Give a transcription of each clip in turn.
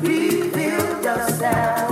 Rebuild yourself.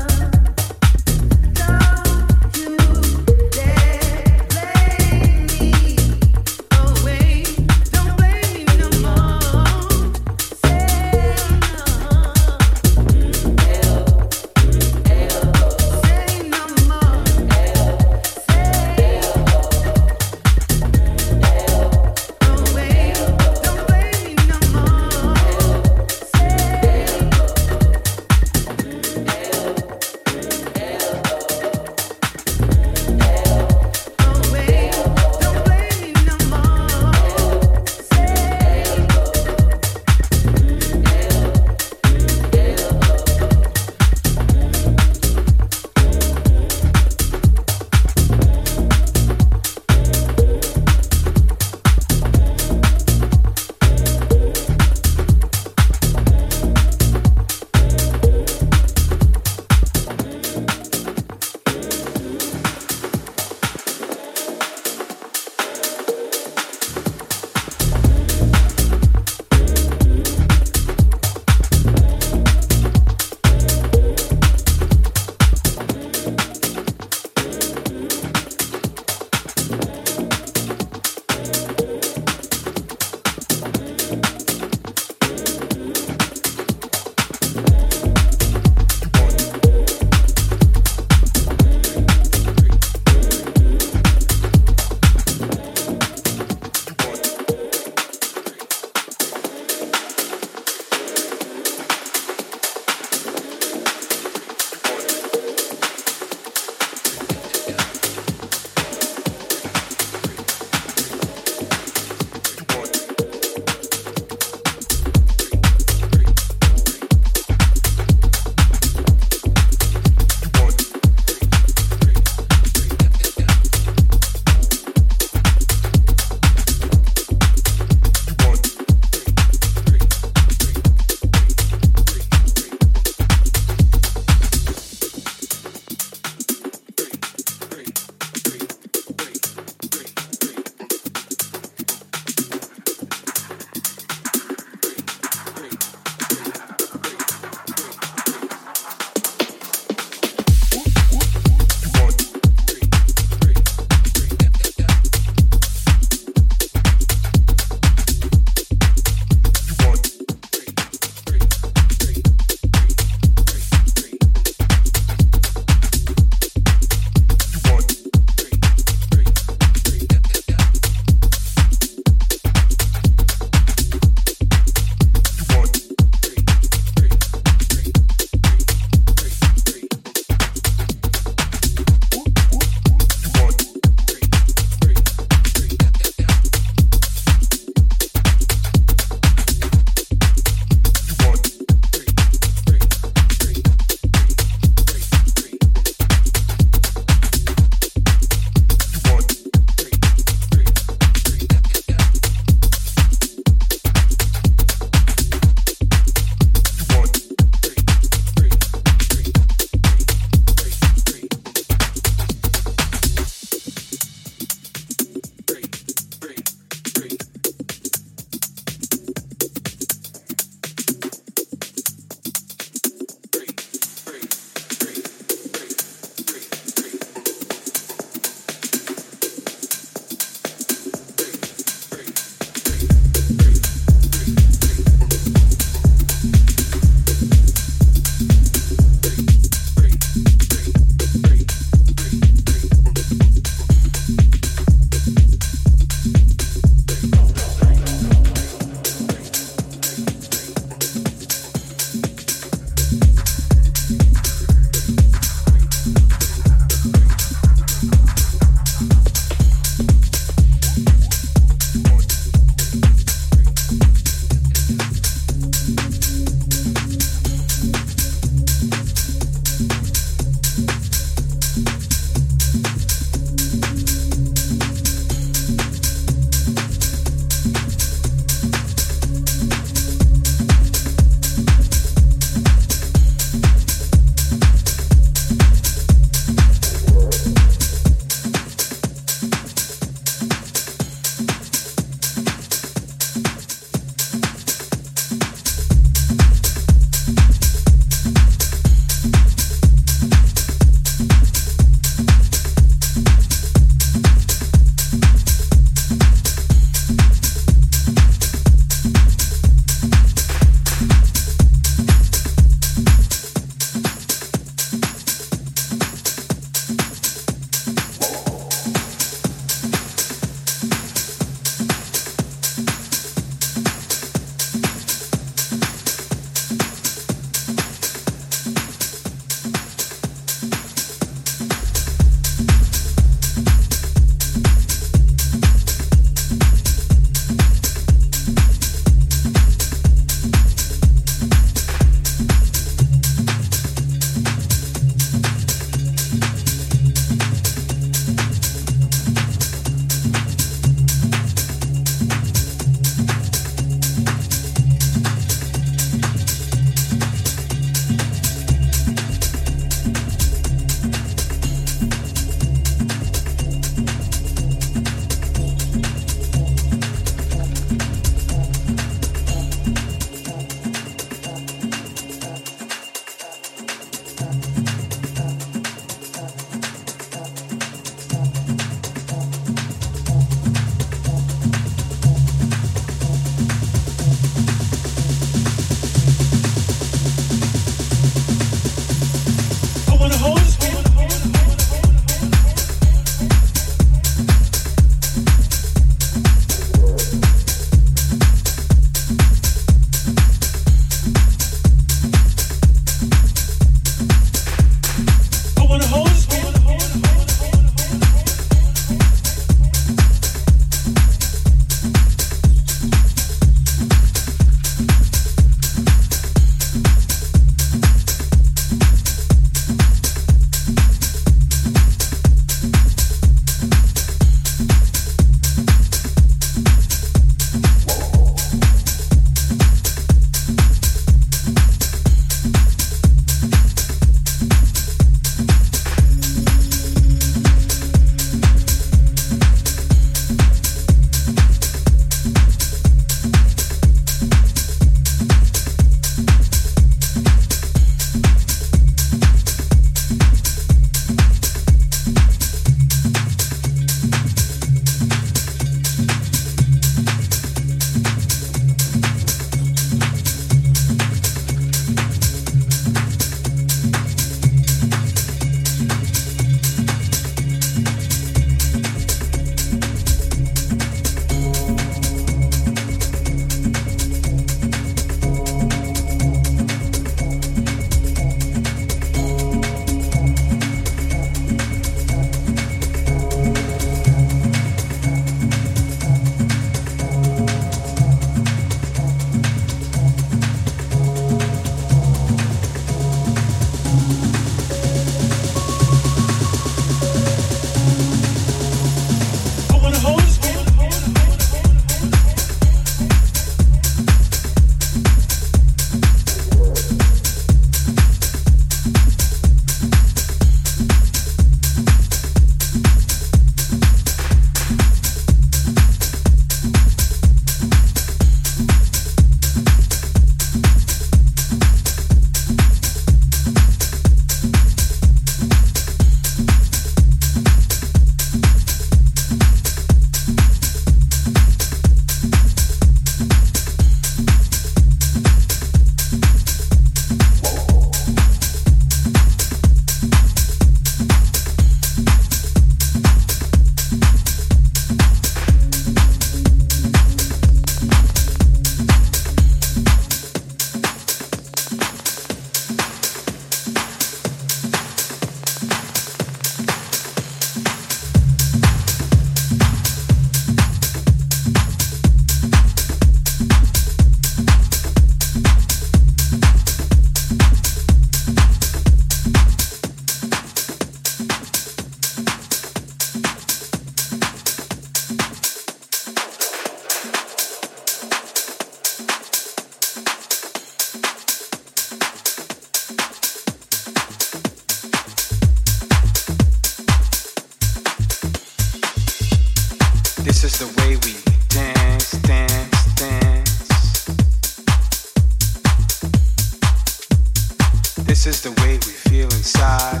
This is the way we feel inside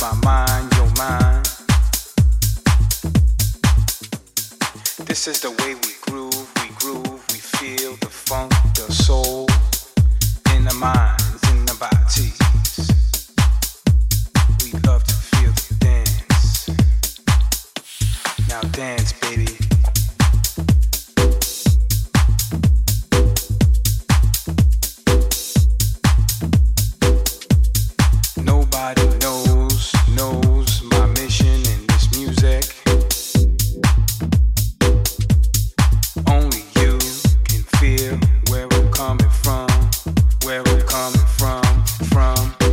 my mind, your mind. This is the way we groove, we feel the funk, the soul, in the minds, in the bodies. We love to feel the dance. Now dance, baby. Nobody knows my mission in this music. Only you can feel where I'm coming from,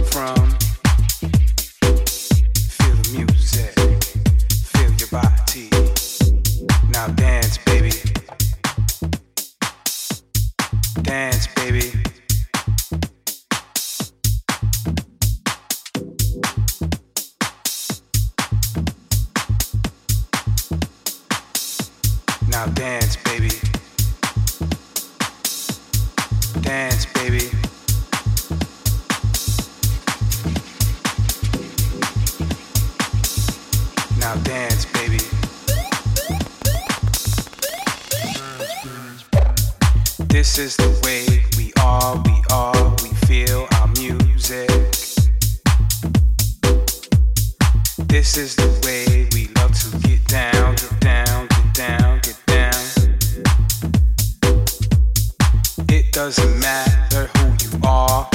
from. Feel the music, feel your body. Now dance, baby. Dance, baby. Now dance, baby. Dance, baby. Now dance, baby. This is the way we are, we feel our music. This is the way we love to get down, get down, get down, get down. It doesn't matter who you are,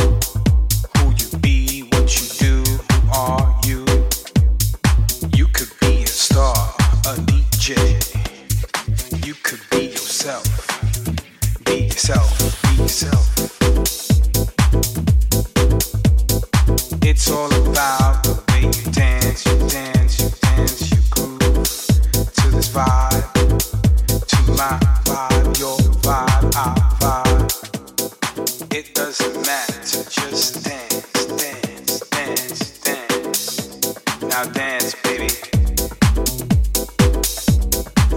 who you be, what you do, who are you? You could be a star, a DJ. You could be yourself. Be yourself, be yourself. It's all about the way you dance, you dance, you dance, you groove to this vibe, to my vibe, your vibe, our vibe. It doesn't matter, just dance, dance, dance, dance. Now dance, baby.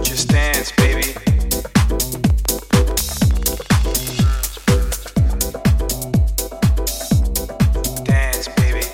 Just dance, baby. Dance, baby.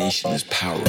imagination is powerful.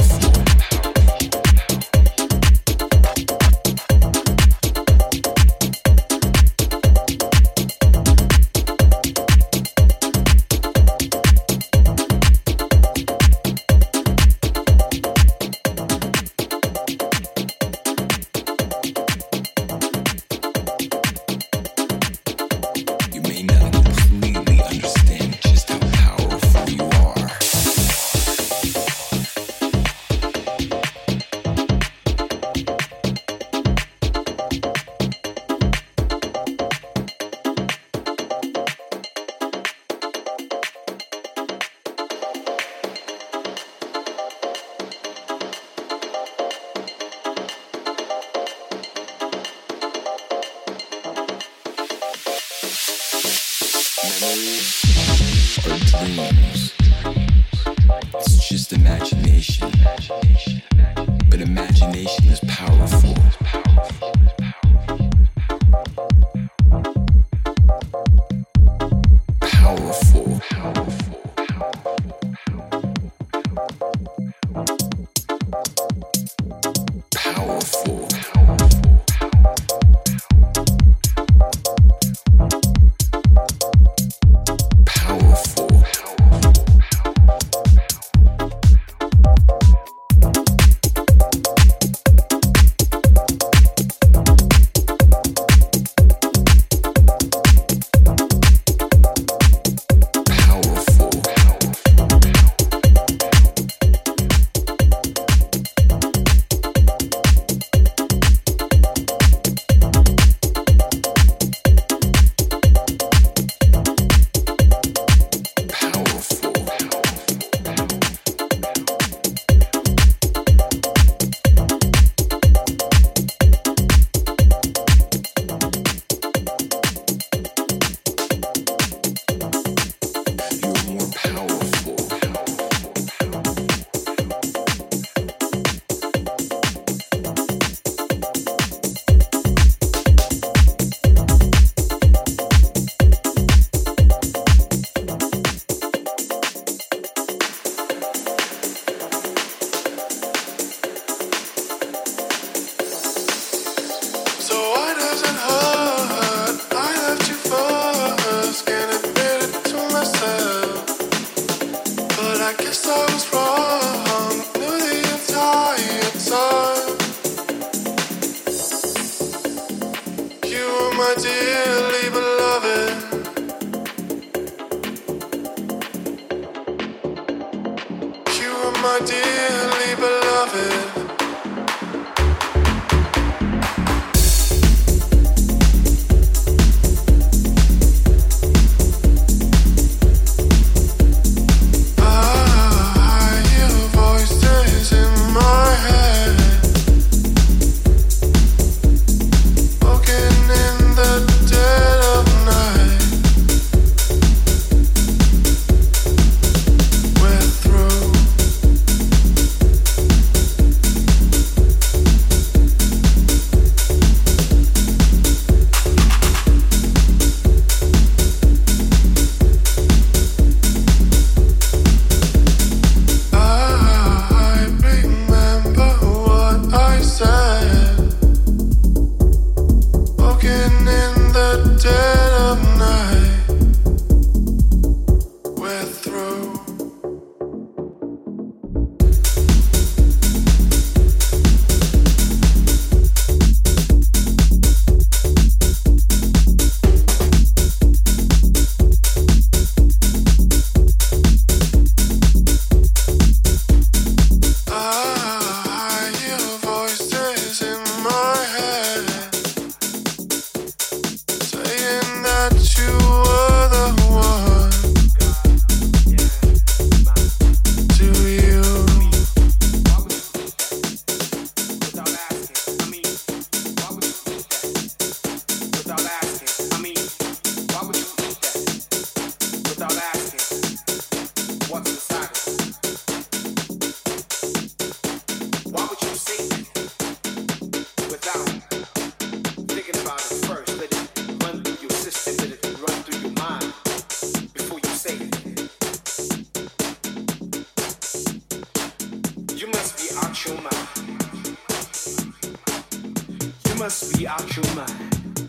must be out your mind.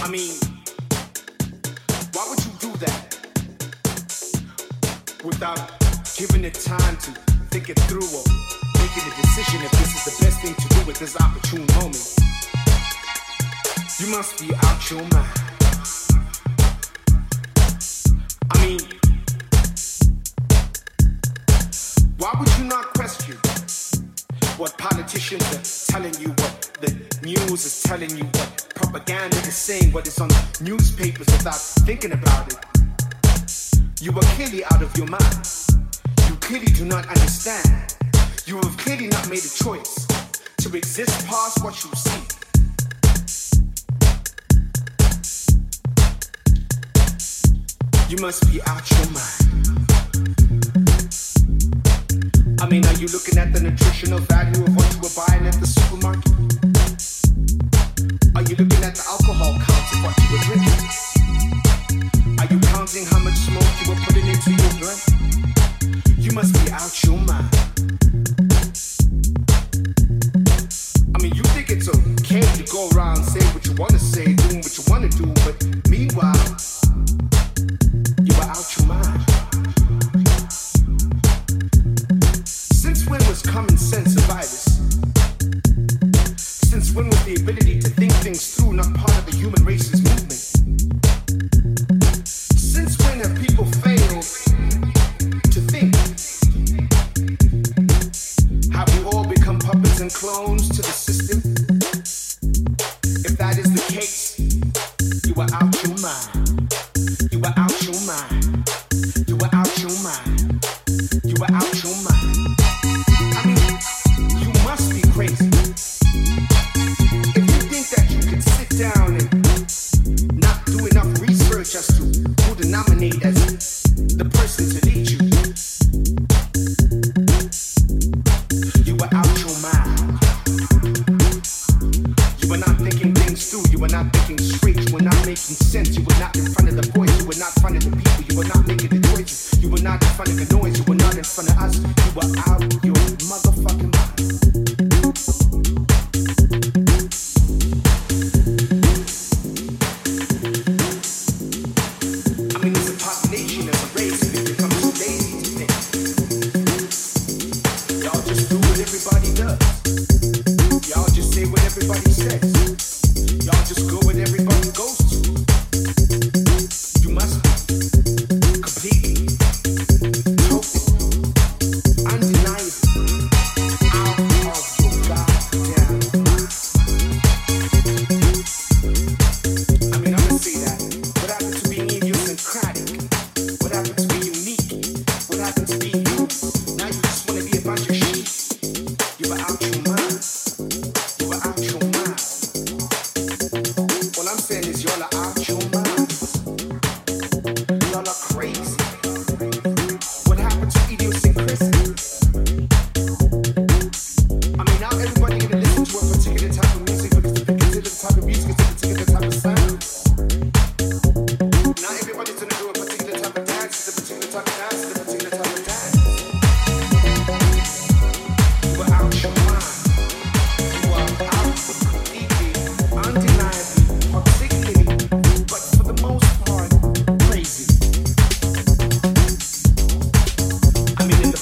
I mean, why would you do that without giving it time to think it through or making a decision if this is the best thing to do at this opportune moment? You must be out your mind. I mean, why would you not question what politicians are telling you, what the news is telling you, what propaganda is saying, what is on the newspapers without thinking about it? You are clearly out of your mind. You clearly do not understand. You have clearly not made a choice to exist past what you see. You must be out your mind. I mean, are you looking at the nutritional value of what you were buying at the supermarket? Are you looking at the alcohol counts of what you were drinking? Are you counting how much smoke you were putting into your drink? You must be out your mind. I mean, you think it's okay to go around saying what you want to say, doing what you want to do, but meanwhile, out your mind. Since when was common sense a virus? Since when was the ability to think things through not part of the human race's movement? Since when have people failed to think? Have we all become puppets and clones to the system? If that is the case, you are out your mind. You were out your mind. You were out your mind. You were out your mind. I mean, you must be crazy if you think that you can sit down and not do enough research as to who to nominate as the person to lead you. You were out your mind. You were not thinking things through. You were not thinking straight. You were not making sense. You were not in front of the voice. You were not in front of the people, you were not making the choices, you were not in front of the noise, you were not in front of us, you were out your motherfucking mind. I mean, as a population, as a race, we become too lazy to think. Y'all just do what everybody does. Y'all just say what everybody says. Y'all just go with everybody goes to. I mean,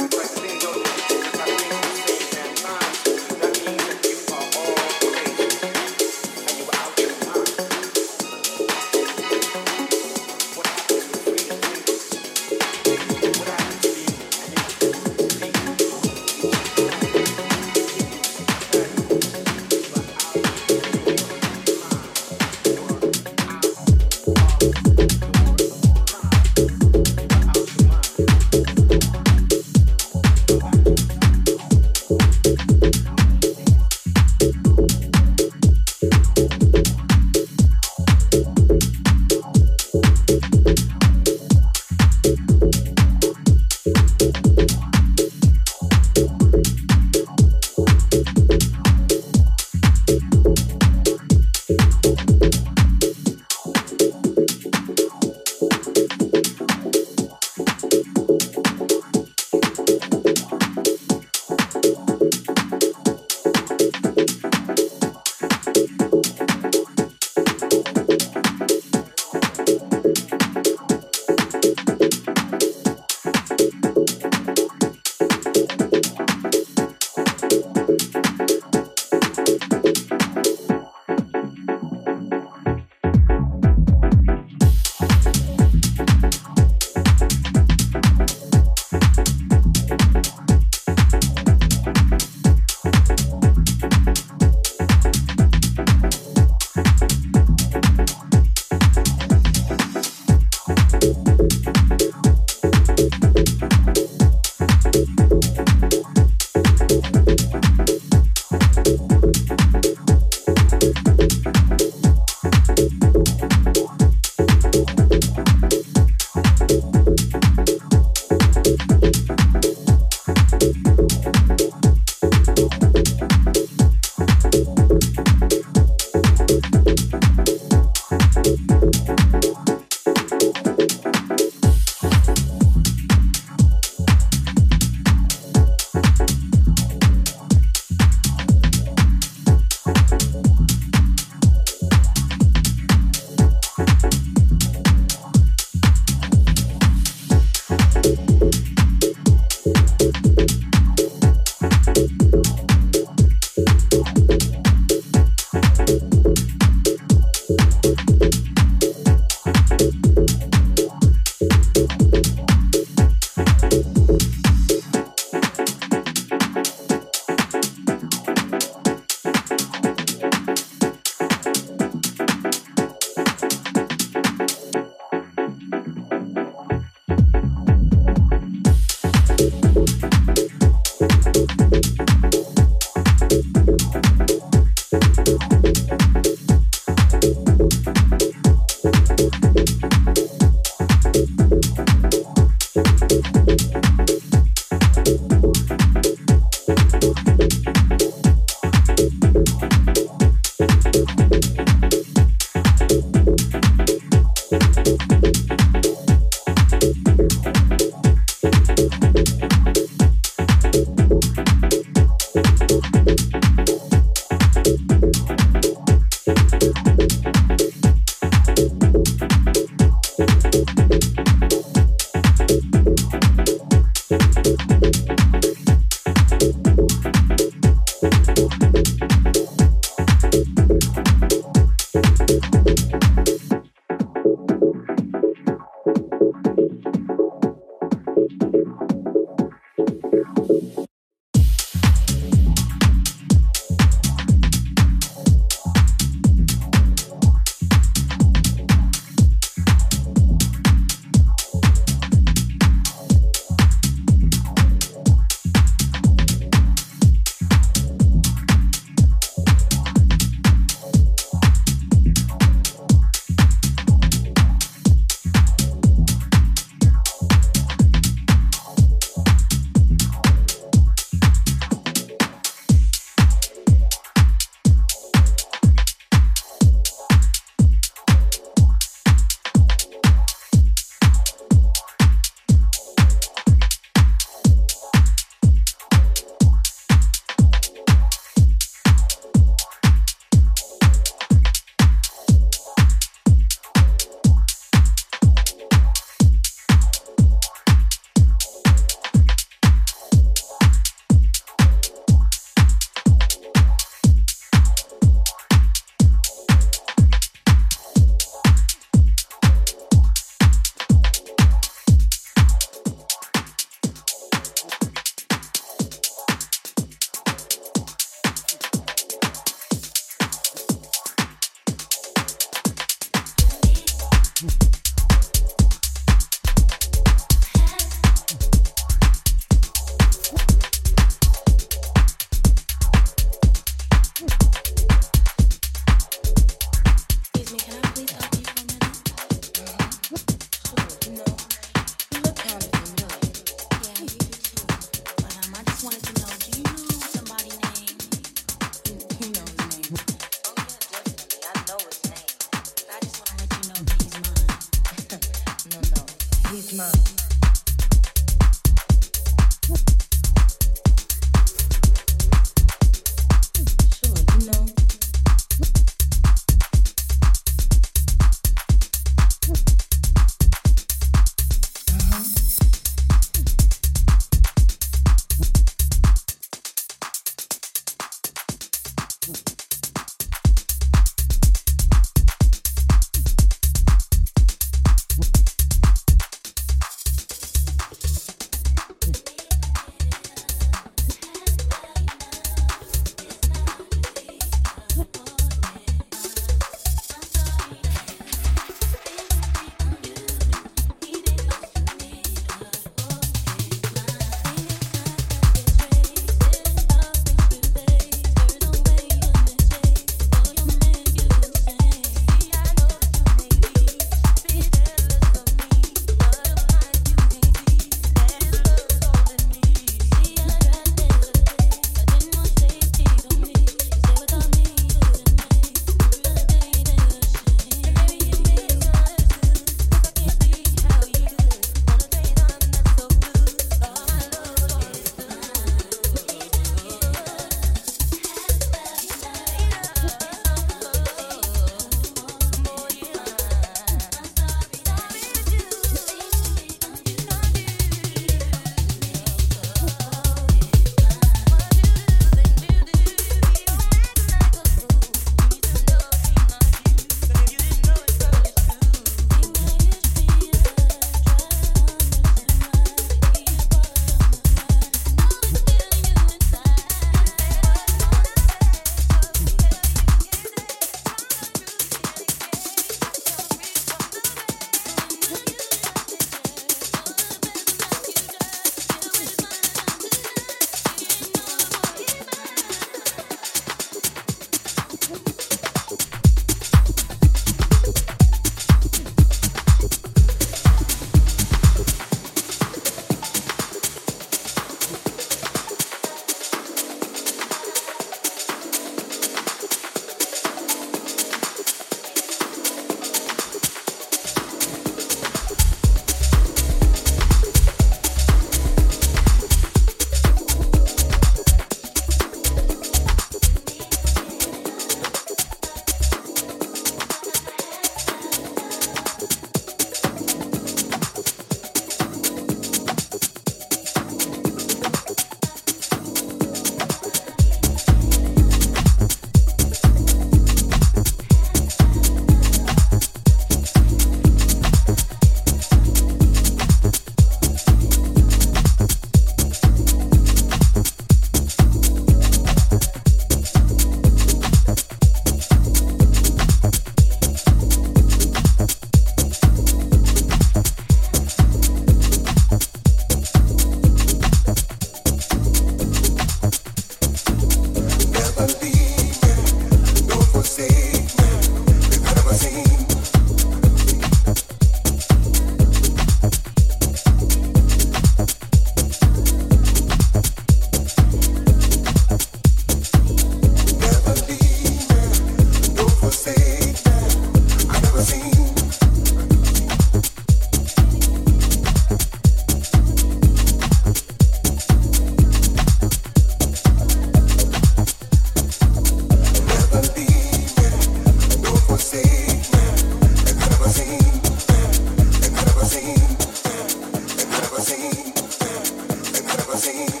Singing.